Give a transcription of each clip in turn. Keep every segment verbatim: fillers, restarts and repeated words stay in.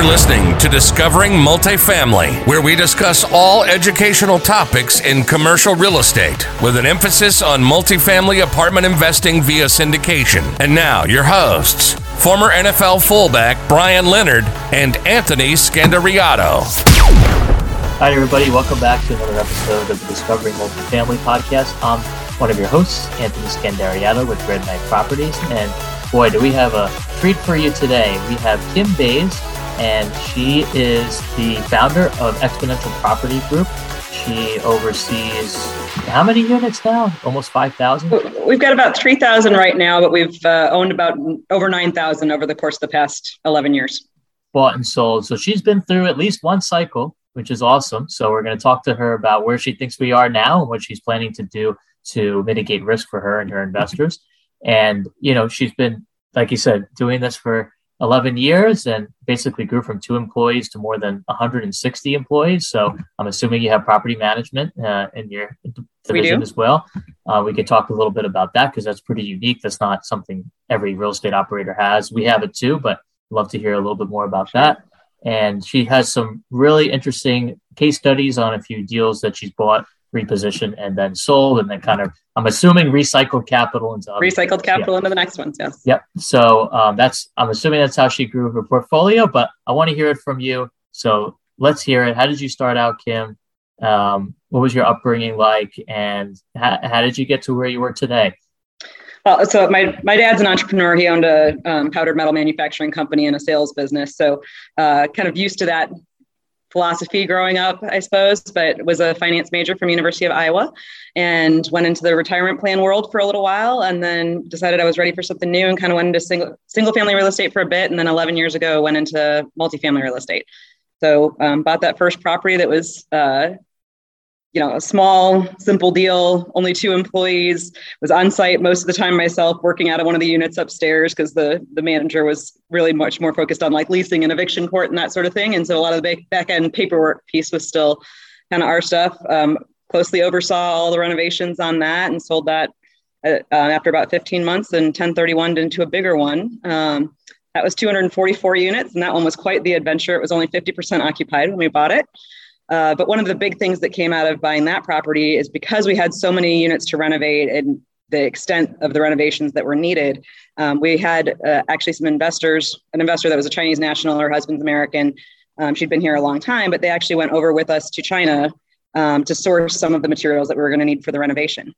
You're listening to Discovering Multifamily, where we discuss all educational topics in commercial real estate with an emphasis on multifamily apartment investing via syndication. And now, your hosts, former N F L fullback Brian Leonard and Anthony Scandariato. Hi, everybody. Welcome back to another episode of the Discovering Multifamily Podcast. I'm one of your hosts, Anthony Scandariato with Red Knight Properties, and boy, do we have a treat for you today. We have Kim Bays, and she is the founder of Exponential Property Group. She oversees how many units now? Almost five thousand? We've got about three thousand right now, but we've uh, owned about over nine thousand over the course of the past eleven years. Bought and sold. So she's been through at least one cycle, which is awesome. So we're going to talk to her about where she thinks we are now and what she's planning to do to mitigate risk for her and her investors. And, you know, she's been, like you said, doing this for eleven years and basically grew from two employees to more than one hundred sixty employees. So I'm assuming you have property management uh, in your division as well. Uh, we could talk a little bit about that because that's pretty unique. That's not something every real estate operator has. We have it too, but love to hear a little bit more about that. And she has some really interesting case studies on a few deals that she's bought, repositioned, and then sold, and then kind of, I'm assuming, recycled capital into other recycled things. capital yeah. into the next ones. Yes. Yep. So um, that's, I'm assuming that's how she grew her portfolio, but I want to hear it from you. So let's hear it. How did you start out, Kim? Um, what was your upbringing like, and how, how did you get to where you were today? Well, so my, my dad's an entrepreneur. He owned a um, powdered metal manufacturing company and a sales business. So uh, kind of used to that philosophy growing up, I suppose, but was a finance major from University of Iowa and went into the retirement plan world for a little while, and then decided I was ready for something new and kind of went into single single family real estate for a bit. And then eleven years ago, went into multifamily real estate. So um, bought that first property that was, uh, you know, a small, simple deal, only two employees, was on site most of the time myself, working out of one of the units upstairs because the, the manager was really much more focused on like leasing and eviction court and that sort of thing. And so a lot of the back, back end paperwork piece was still kind of our stuff. Um, closely oversaw all the renovations on that and sold that uh, after about fifteen months and ten thirty-one into a bigger one. Um, that was two hundred forty-four units. And that one was quite the adventure. It was only fifty percent occupied when we bought it. Uh, but one of the big things that came out of buying that property is because we had so many units to renovate and the extent of the renovations that were needed, um, we had uh, actually some investors, an investor that was a Chinese national, her husband's American. Um, she'd been here a long time, but they actually went over with us to China um, to source some of the materials that we were going to need for the renovation.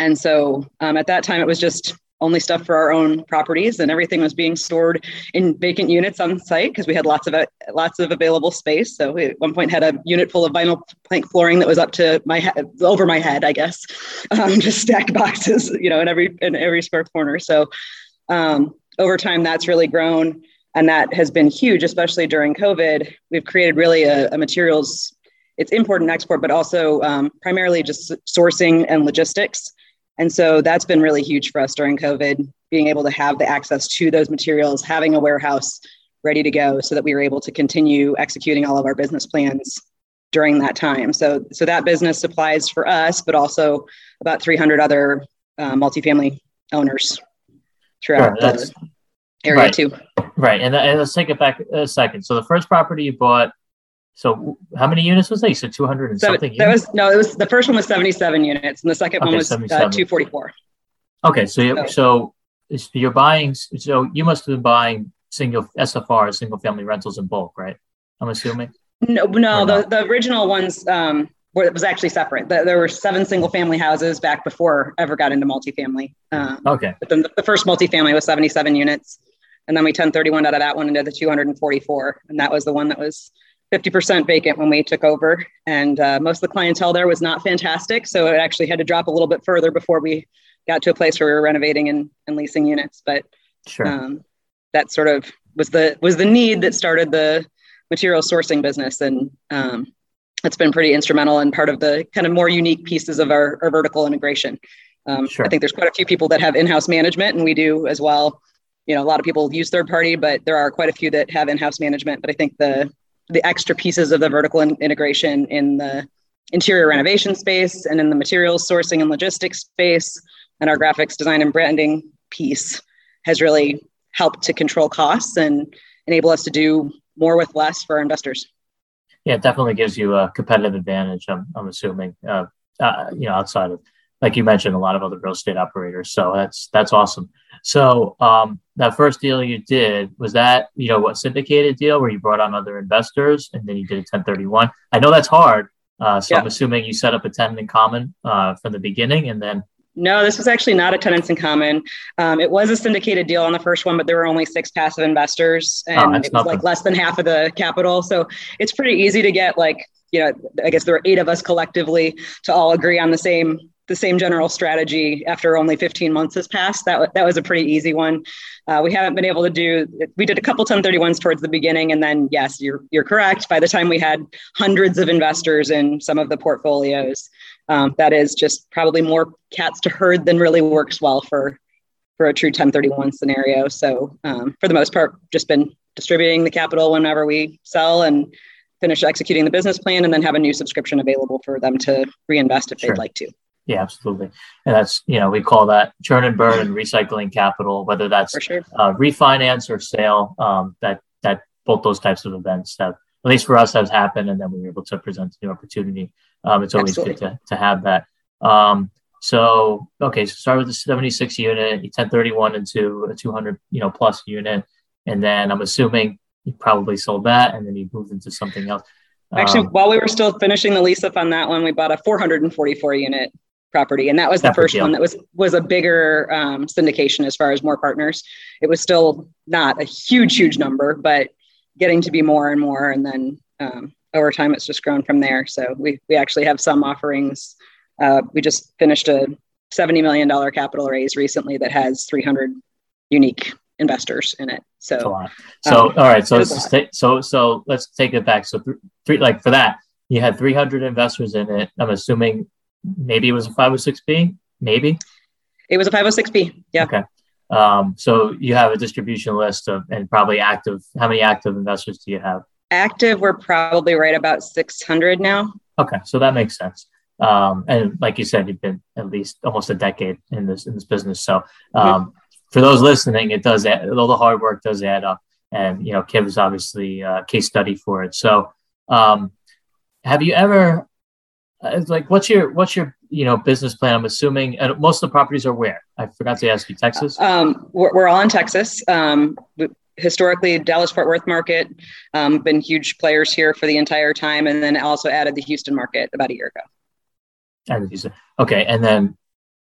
And so um, at that time, it was just only stuff for our own properties, and everything was being stored in vacant units on site because we had lots of lots of available space. So we at one point had a unit full of vinyl plank flooring that was up to my head, over my head, I guess, um, just stacked boxes, you know, in every in every square corner. So um, over time, that's really grown, and that has been huge, especially during COVID. We've created really a, a materials, it's import and export, but also um, primarily just sourcing and logistics. And so that's been really huge for us during COVID, being able to have the access to those materials, having a warehouse ready to go so that we were able to continue executing all of our business plans during that time. So so that business supplies for us, but also about three hundred other uh, multifamily owners throughout sure, the area right, too. Right. And, and let's take it back a second. So the first property you bought, so how many units was that? You said two hundred and Seven, something that units? Was, no, it was, the first one was seventy-seven units and the second okay, one was uh, two forty-four. Okay. So, you, so so you're buying, so you must have been buying single S F R, single family rentals in bulk, right? I'm assuming? No, no, the, the original ones um, were, it was actually separate. The, there were seven single family houses back before I ever got into multifamily. Um, okay. But then the, the first multifamily was seventy-seven units. And then we ten thirty-one out of that one into the two hundred forty-four. And that was the one that was fifty percent vacant when we took over, and uh, most of the clientele there was not fantastic. So it actually had to drop a little bit further before we got to a place where we were renovating and, and leasing units. But sure. um, that sort of was the, was the need that started the material sourcing business. And um, it's been pretty instrumental and part of the kind of more unique pieces of our, our vertical integration. Um, sure. I think there's quite a few people that have in-house management, and we do as well. You know, a lot of people use third party, but there are quite a few that have in-house management. But I think the the extra pieces of the vertical in- integration in the interior renovation space and in the materials sourcing and logistics space and our graphics design and branding piece has really helped to control costs and enable us to do more with less for investors. Yeah, it definitely gives you a competitive advantage, I'm, I'm assuming, uh, uh, you know, outside of, like you mentioned, a lot of other real estate operators. So that's that's awesome. So um, that first deal you did, was that, you know, what syndicated deal where you brought on other investors and then you did a ten thirty-one? I know that's hard. Uh, so yeah. I'm assuming you set up a tenant in common uh, from the beginning and then. No, this was actually not a tenants in common. Um, it was a syndicated deal on the first one, but there were only six passive investors and oh, it was nothing. Like less than half of the capital. So it's pretty easy to get like, you know, I guess there were eight of us collectively to all agree on the same the same general strategy after only fifteen months has passed. That, w- that was a pretty easy one. Uh, we haven't been able to do, we did a couple ten thirty-ones towards the beginning. And then yes, you're, you're correct. By the time we had hundreds of investors in some of the portfolios, um, that is just probably more cats to herd than really works well for, for a true ten thirty-one scenario. So um, for the most part, just been distributing the capital whenever we sell and finish executing the business plan and then have a new subscription available for them to reinvest if sure. they'd like to. Yeah, absolutely. And that's, you know, we call that churn and burn and recycling capital, whether that's sure. uh, refinance or sale, um, that, that both those types of events have, at least for us, has happened. And then we were able to present a new opportunity. Um, it's always absolutely. good to, to have that. Um, so, okay. So start with the seventy-six unit, ten thirty-one into a two hundred, you know, plus unit. And then I'm assuming you probably sold that and then you moved into something else. Um, Actually, while we were still finishing the lease up on that one, we bought a four hundred forty-four unit property. And that was the first one that was, was a bigger um, syndication as far as more partners. It was still not a huge, huge number, but getting to be more and more. And then um, over time, it's just grown from there. So we we actually have some offerings. Uh, we just finished a seventy million dollars capital raise recently that has three hundred unique investors in it. So, that's a lot. so um, all right. So, let's ta- so, so let's take it back. So th- three, like for that, you had three hundred investors in it. I'm assuming maybe it was a five oh six B, maybe? It was a five oh six B, yeah. Okay. Um, so you have a distribution list of, and probably active, how many active investors do you have? Active, we're probably right about six hundred now. Okay, so that makes sense. Um, and like you said, you've been at least almost a decade in this in this business. So um, mm-hmm. for those listening, it does add, all the hard work does add up. And, you know, Kim is obviously a case study for it. So um, have you ever... It's like, what's your, what's your, you know, business plan? I'm assuming and most of the properties are where? I forgot to ask you, Texas? Um, we're, we're all in Texas. Um, we, historically, Dallas-Fort Worth market, um, been huge players here for the entire time. And then also added the Houston market about a year ago. Okay. And then,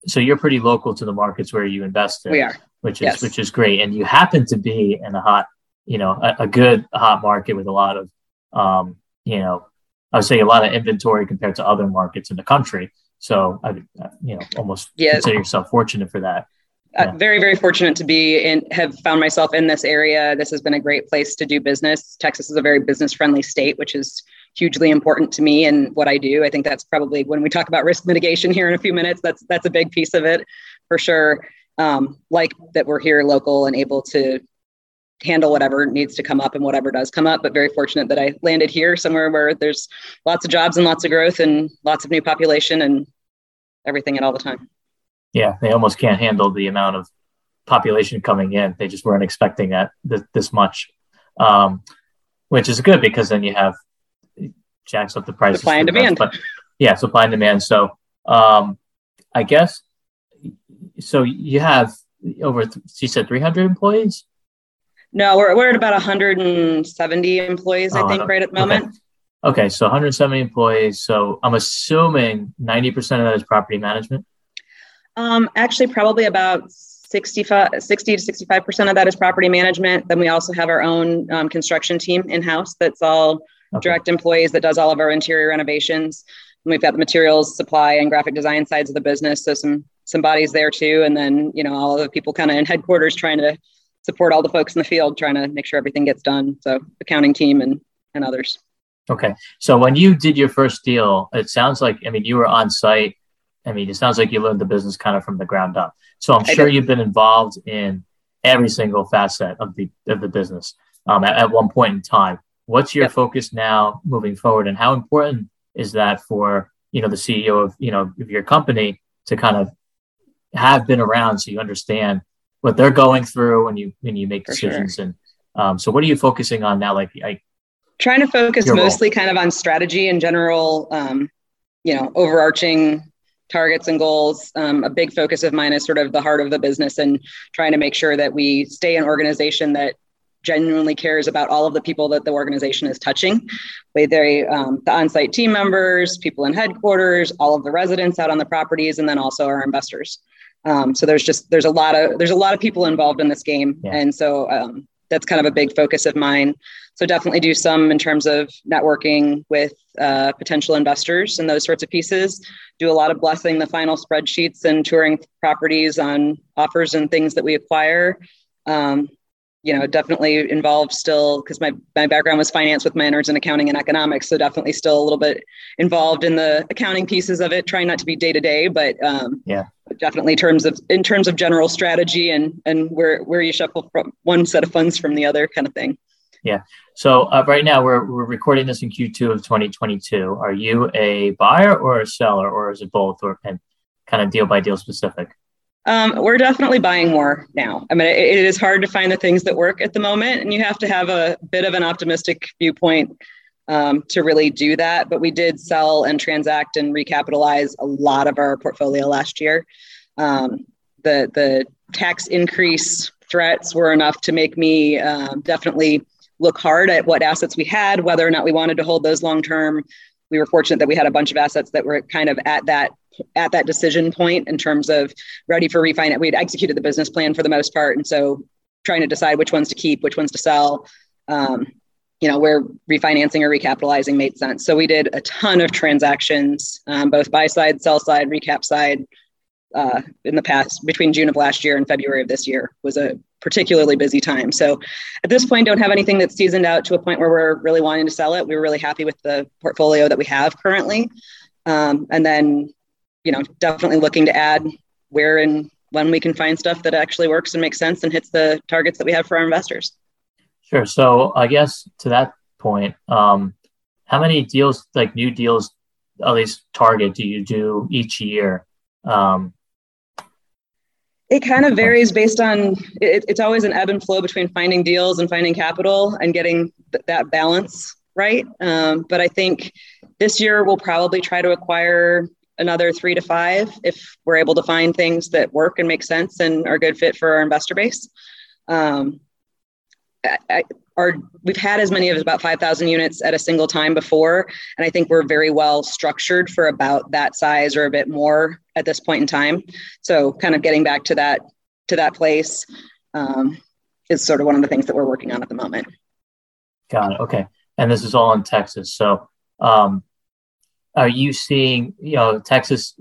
so you're pretty local to the markets where you invested. We are. Which is, yes. which is great. And you happen to be in a hot, you know, a, a good hot market with a lot of, um, you know, I would say a lot of inventory compared to other markets in the country. So I would, you know, almost yeah. consider yourself fortunate for that. Yeah. Uh, very, very fortunate to be and have found myself in this area. This has been a great place to do business. Texas is a very business-friendly state, which is hugely important to me and what I do. I think that's probably when we talk about risk mitigation here in a few minutes, that's, that's a big piece of it for sure. Um, like that we're here local and able to handle whatever needs to come up and whatever does come up, but very fortunate that I landed here somewhere where there's lots of jobs and lots of growth and lots of new population and everything at all the time. Yeah. They almost can't handle the amount of population coming in. They just weren't expecting that th- this much, um, which is good because then you have jacks up the prices. Supply and demand. But yeah. Supply and demand. So um, I guess, so you have over, th- you said three hundred employees? No, we're we're at about one hundred seventy employees, I oh, think, right at the moment. Okay. okay, so one hundred seventy employees. So I'm assuming ninety percent of that is property management? Um, actually, probably about sixty to sixty-five percent of that is property management. Then we also have our own um, construction team in-house that's all okay. direct employees that does all of our interior renovations. And we've got the materials, supply, and graphic design sides of the business. So some some bodies there, too. And then, you know, all of the people kind of in headquarters trying to support all the folks in the field, trying to make sure everything gets done. So accounting team and, and others. Okay. So when you did your first deal, it sounds like, I mean, you were on site. I mean, it sounds like you learned the business kind of from the ground up. So I'm I sure did. You've been involved in every single facet of the, of the business um, at, at one point in time. What's your yep. focus now moving forward? And how important is that for, you know, the C E O of, you know, of your company to kind of have been around so you understand what they're going through when you when you make decisions sure. and Um, so what are you focusing on now? Like, I trying to focus mostly role. kind of on strategy and general, um, you know, overarching targets and goals. Um, a big focus of mine is sort of the heart of the business and trying to make sure that we stay an organization that genuinely cares about all of the people that the organization is touching, whether um, the on-site team members, people in headquarters, all of the residents out on the properties, and then also our investors. Um, so there's just there's a lot of there's a lot of people involved in this game, yeah. and so um, that's kind of a big focus of mine. So definitely do some in terms of networking with uh, potential investors and those sorts of pieces. Do a lot of blessing the final spreadsheets and touring properties on offers and things that we acquire. Um, you know, definitely involved still because my, my background was finance with minors in accounting and economics. So definitely still a little bit involved in the accounting pieces of it, trying not to be day to day, but um, yeah, definitely in terms of, in terms of general strategy and, and where, where you shuffle from one set of funds from the other kind of thing. Yeah. So uh, right now we're, we're recording this in Q two of twenty twenty-two. Are you a buyer or a seller, or is it both, or kind of deal by deal specific? Um, we're definitely buying more now. I mean, it, it is hard to find the things that work at the moment, and you have to have a bit of an optimistic viewpoint um, to really do that. But we did sell and transact and recapitalize a lot of our portfolio last year. Um, the the tax increase threats were enough to make me um, definitely look hard at what assets we had, whether or not we wanted to hold those long term. We were fortunate that we had a bunch of assets that were kind of at that at that decision point in terms of ready for refinance. We had executed the business plan for the most part. And so trying to decide which ones to keep, which ones to sell, um, you know, where refinancing or recapitalizing made sense. So we did a ton of transactions, um, both buy side, sell side, recap side uh, in the past between June of last year and February of this year was a particularly busy time. So at this point, don't have anything that's seasoned out to a point where we're really wanting to sell it. We were really happy with the portfolio that we have currently. Um, and then, you know, definitely looking to add where and when we can find stuff that actually works and makes sense and hits the targets that we have for our investors. Sure. So I guess to that point, um, how many deals, like new deals, at least target, do you do each year? Um, It kind of varies based on, it, it's always an ebb and flow between finding deals and finding capital and getting th- that balance right. Um, but I think this year we'll probably try to acquire another three to five if we're able to find things that work and make sense and are a good fit for our investor base. Um, I, I, our, we've had as many as about five thousand units at a single time before. And I think we're very well structured for about that size or a bit more at this point in time. So kind of getting back to that, to that place um, is sort of one of the things that we're working on at the moment. Got it. Okay. And this is all in Texas. So um, are you seeing, you know, Texas,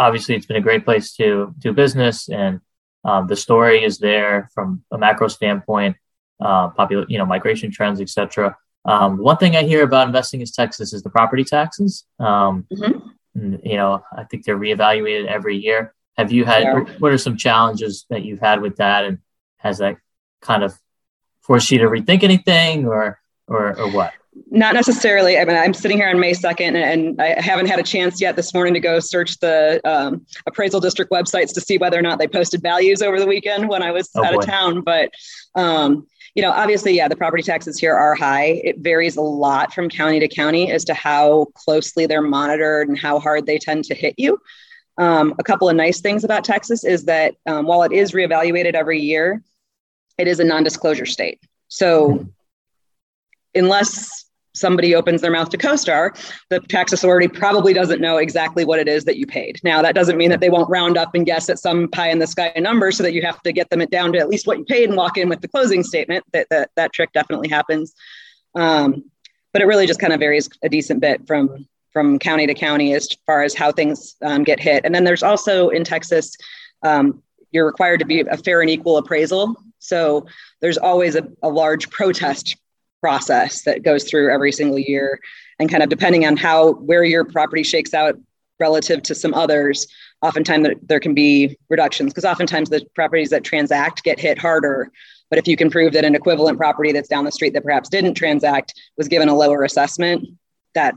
obviously it's been a great place to do business, and um, the story is there from a macro standpoint. Uh, popular, you know, migration trends, et cetera. Um, one thing I hear about investing in Texas is the property taxes. Um, mm-hmm. and, you know, I think they're reevaluated every year. Have you had, yeah. what are some challenges that you've had with that? And has that kind of forced you to rethink anything or, or, or what? Not necessarily. I mean, I'm sitting here on May second, and I haven't had a chance yet this morning to go search the um, appraisal district websites to see whether or not they posted values over the weekend when I was oh, out boy. of town. But, um, you know, obviously, yeah, the property taxes here are high. It varies a lot from county to county as to how closely they're monitored and how hard they tend to hit you. Um, a couple of nice things about Texas is that um, while it is reevaluated every year, it is a non-disclosure state. So unless somebody opens their mouth to CoStar, the tax authority probably doesn't know exactly what it is that you paid. Now, that doesn't mean that they won't round up and guess at some pie in the sky number so that you have to get them down to at least what you paid and walk in with the closing statement. That that, that trick definitely happens. Um, but it really just kind of varies a decent bit from, from county to county as far as how things um, get hit. And then there's also in Texas, um, you're required to be a fair and equal appraisal. So there's always a, a large protest process that goes through every single year, and kind of depending on how, where your property shakes out relative to some others, oftentimes there can be reductions because oftentimes the properties that transact get hit harder. But if you can prove that an equivalent property that's down the street that perhaps didn't transact was given a lower assessment, that,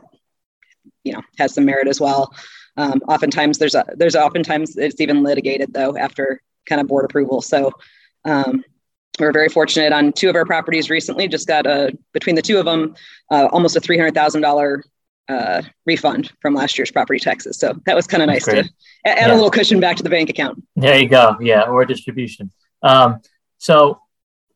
you know, has some merit as well. Um, oftentimes there's a, there's oftentimes it's even litigated though after kind of board approval. So um, We were very fortunate on two of our properties recently, just got a, between the two of them, uh, almost a three hundred thousand dollars uh, refund from last year's property taxes. So that was kind of nice Great. to add yeah. a little cushion back to the bank account. There you go. Yeah. Or distribution. Um, so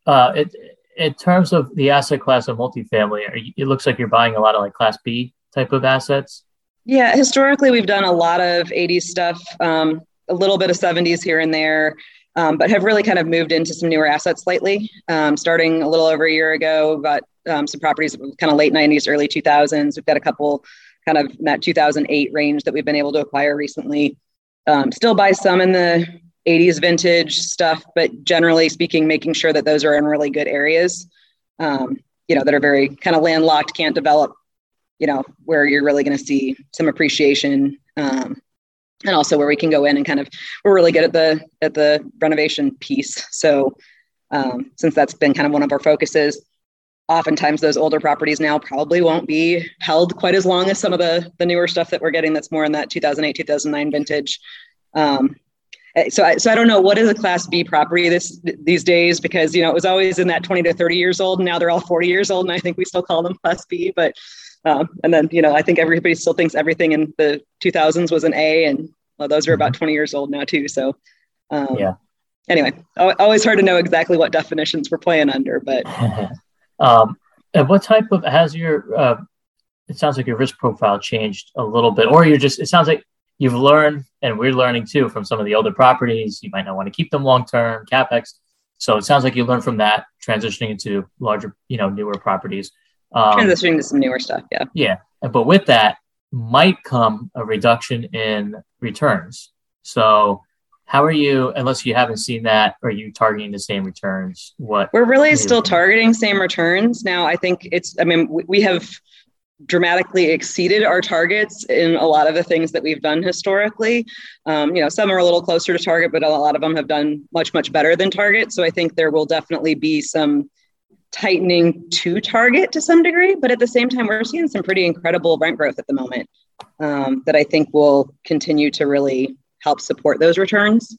uh, it, in terms of the asset class of multifamily, are you, it looks like you're buying a lot of like class B type of assets. Yeah. Historically, we've done a lot of eighties stuff, um, a little bit of seventies here and there. Um, but have really kind of moved into some newer assets lately. Um, starting a little over a year ago, got um, some properties kind of late nineties, early two thousands. We've got a couple kind of in that two thousand eight range that we've been able to acquire recently. Um, still buy some in the eighties vintage stuff, but generally speaking, making sure that those are in really good areas, um, you know, that are very kind of landlocked, can't develop, you know, where you're really going to see some appreciation. Um, And also where we can go in and kind of, we're really good at the at the renovation piece. So um, since that's been kind of one of our focuses, oftentimes those older properties now probably won't be held quite as long as some of the, the newer stuff that we're getting that's more in that two thousand eight, two thousand nine vintage. Um, so, I, so I don't know, what is a Class B property this these days? Because, you know, it was always in that twenty to thirty years old, and now they're all forty years old, and I think we still call them Class B, but... Um, and then, you know, I think everybody still thinks everything in the two thousands was an A, and well, those are about twenty years old now too. So um, yeah. anyway, always hard to know exactly what definitions we're playing under, but. um, and what type of, has your, uh, it sounds like your risk profile changed a little bit, or you're just, it sounds like you've learned, and we're learning too, from some of the older properties, you might not want to keep them long-term, CapEx. So it sounds like you learned from that, transitioning into larger, you know, newer properties. Um, transitioning to some newer stuff, yeah. Yeah, but with that might come a reduction in returns. So how are you, unless you haven't seen that, are you targeting the same returns? What We're really still targeting same returns. Now, I think it's, I mean, we, we have dramatically exceeded our targets in a lot of the things that we've done historically. Um, you know, some are a little closer to target, but a lot of them have done much, much better than target. So I think there will definitely be some tightening to target to some degree, but at the same time, we're seeing some pretty incredible rent growth at the moment um, that I think will continue to really help support those returns.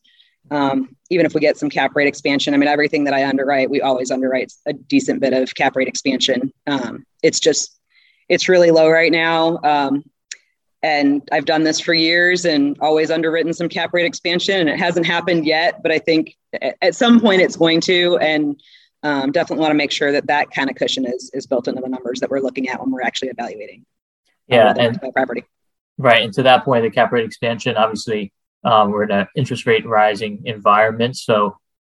Um, even if we get some cap rate expansion, I mean, everything that I underwrite, we always underwrite a decent bit of cap rate expansion. Um, it's just, it's really low right now. Um, and I've done this for years and always underwritten some cap rate expansion, and it hasn't happened yet, but I think at some point it's going to, and Um, definitely want to make sure that that kind of cushion is is built into the numbers that we're looking at when we're actually evaluating. Yeah, uh, and property. Right, and to that point, the cap rate expansion. Obviously, um, we're in an interest rate rising environment. So,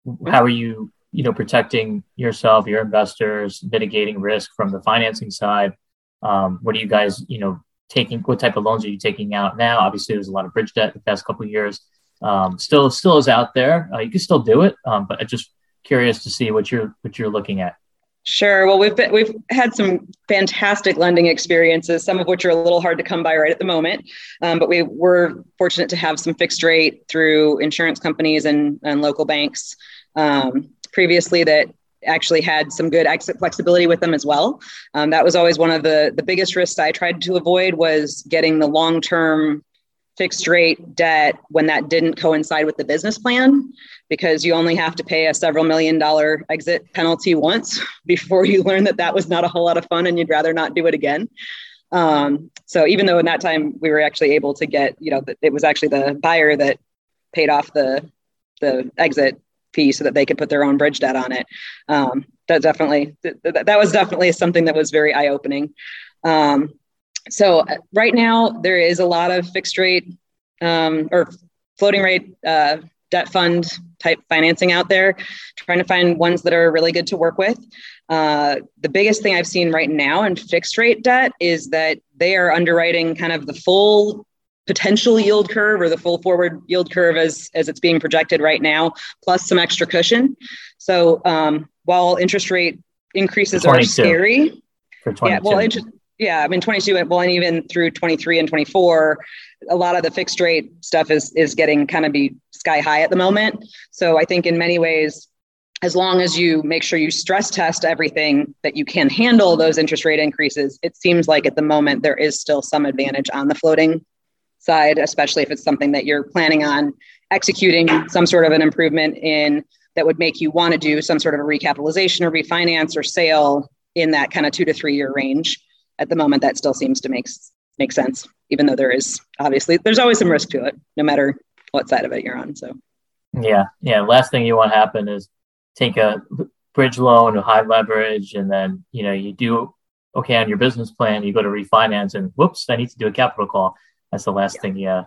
mm-hmm. how are you, you know, protecting yourself, your investors, mitigating risk from the financing side? Um, what are you guys, you know, taking? What type of loans are you taking out now? Obviously, there's a lot of bridge debt the past couple of years. Um, still, still is out there. Uh, you can still do it, um, but it just curious to see what you're what you're looking at. Sure. Well, we've been, we've had some fantastic lending experiences, some of which are a little hard to come by right at the moment. Um, but we were fortunate to have some fixed rate through insurance companies and, and local banks um, previously that actually had some good exit flexibility with them as well. Um, that was always one of the the biggest risks I tried to avoid, was getting the long-term fixed rate debt when that didn't coincide with the business plan, because you only have to pay a several million dollar exit penalty once before you learn that that was not a whole lot of fun and you'd rather not do it again. Um, so even though in that time we were actually able to get, you know, it was actually the buyer that paid off the the exit fee so that they could put their own bridge debt on it. Um, that definitely, that, that was definitely something that was very eye-opening. Um, So right now there is a lot of fixed rate um, or floating rate uh, debt fund type financing out there, trying to find ones that are really good to work with. Uh, the biggest thing I've seen right now in fixed rate debt is that they are underwriting kind of the full potential yield curve or the full forward yield curve as, as it's being projected right now, plus some extra cushion. So um, while interest rate increases are scary. For twenty-two. Yeah, well, interest. Yeah, I mean, twenty-two, well, and even through twenty-three and twenty-four, a lot of the fixed rate stuff is is getting kind of be sky high at the moment. So I think in many ways, as long as you make sure you stress test everything that you can handle those interest rate increases, it seems like at the moment there is still some advantage on the floating side, especially if it's something that you're planning on executing some sort of an improvement in, that would make you want to do some sort of a recapitalization or refinance or sale in that kind of two to three year range. At the moment, that still seems to make, make sense, even though there is obviously, there's always some risk to it, no matter what side of it you're on. So, yeah, yeah. Last thing you want to happen is take a bridge loan or high leverage, and then, you know, you do okay on your business plan, you go to refinance and whoops, I need to do a capital call. That's the last yeah. thing. Yeah.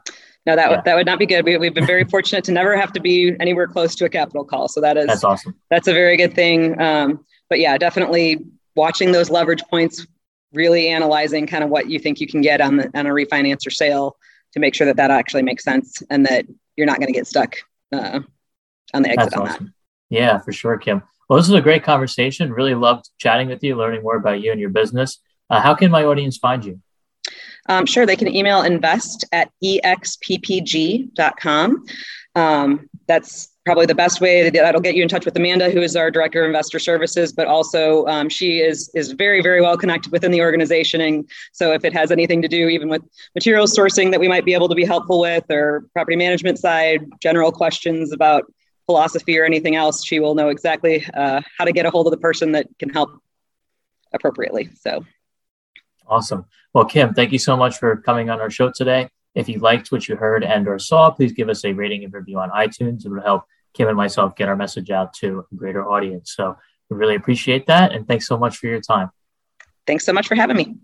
No, that, yeah. would, that would not be good. We, we've been very fortunate to never have to be anywhere close to a capital call. So that is, that's awesome. That's a very good thing. Um, but yeah, definitely watching those leverage points, really analyzing kind of what you think you can get on the, on a refinance or sale to make sure that that actually makes sense and that you're not going to get stuck uh, on the exit. That's on awesome. That. Yeah, for sure, Kim. Well, this is a great conversation. Really loved chatting with you, learning more about you and your business. Uh, how can my audience find you? Um, sure. They can email invest at e x p p g dot com. Um, that's probably the best way. That'll get you in touch with Amanda, who is our director of investor services, but also um, she is is very, very well connected within the organization. And so if it has anything to do even with material sourcing that we might be able to be helpful with, or property management side, general questions about philosophy or anything else, she will know exactly uh, how to get a hold of the person that can help appropriately. So. Awesome. Well, Kim, thank you so much for coming on our show today. If you liked what you heard and or saw, please give us a rating and review on iTunes. It would help Kim and myself get our message out to a greater audience. So we really appreciate that. And thanks so much for your time. Thanks so much for having me.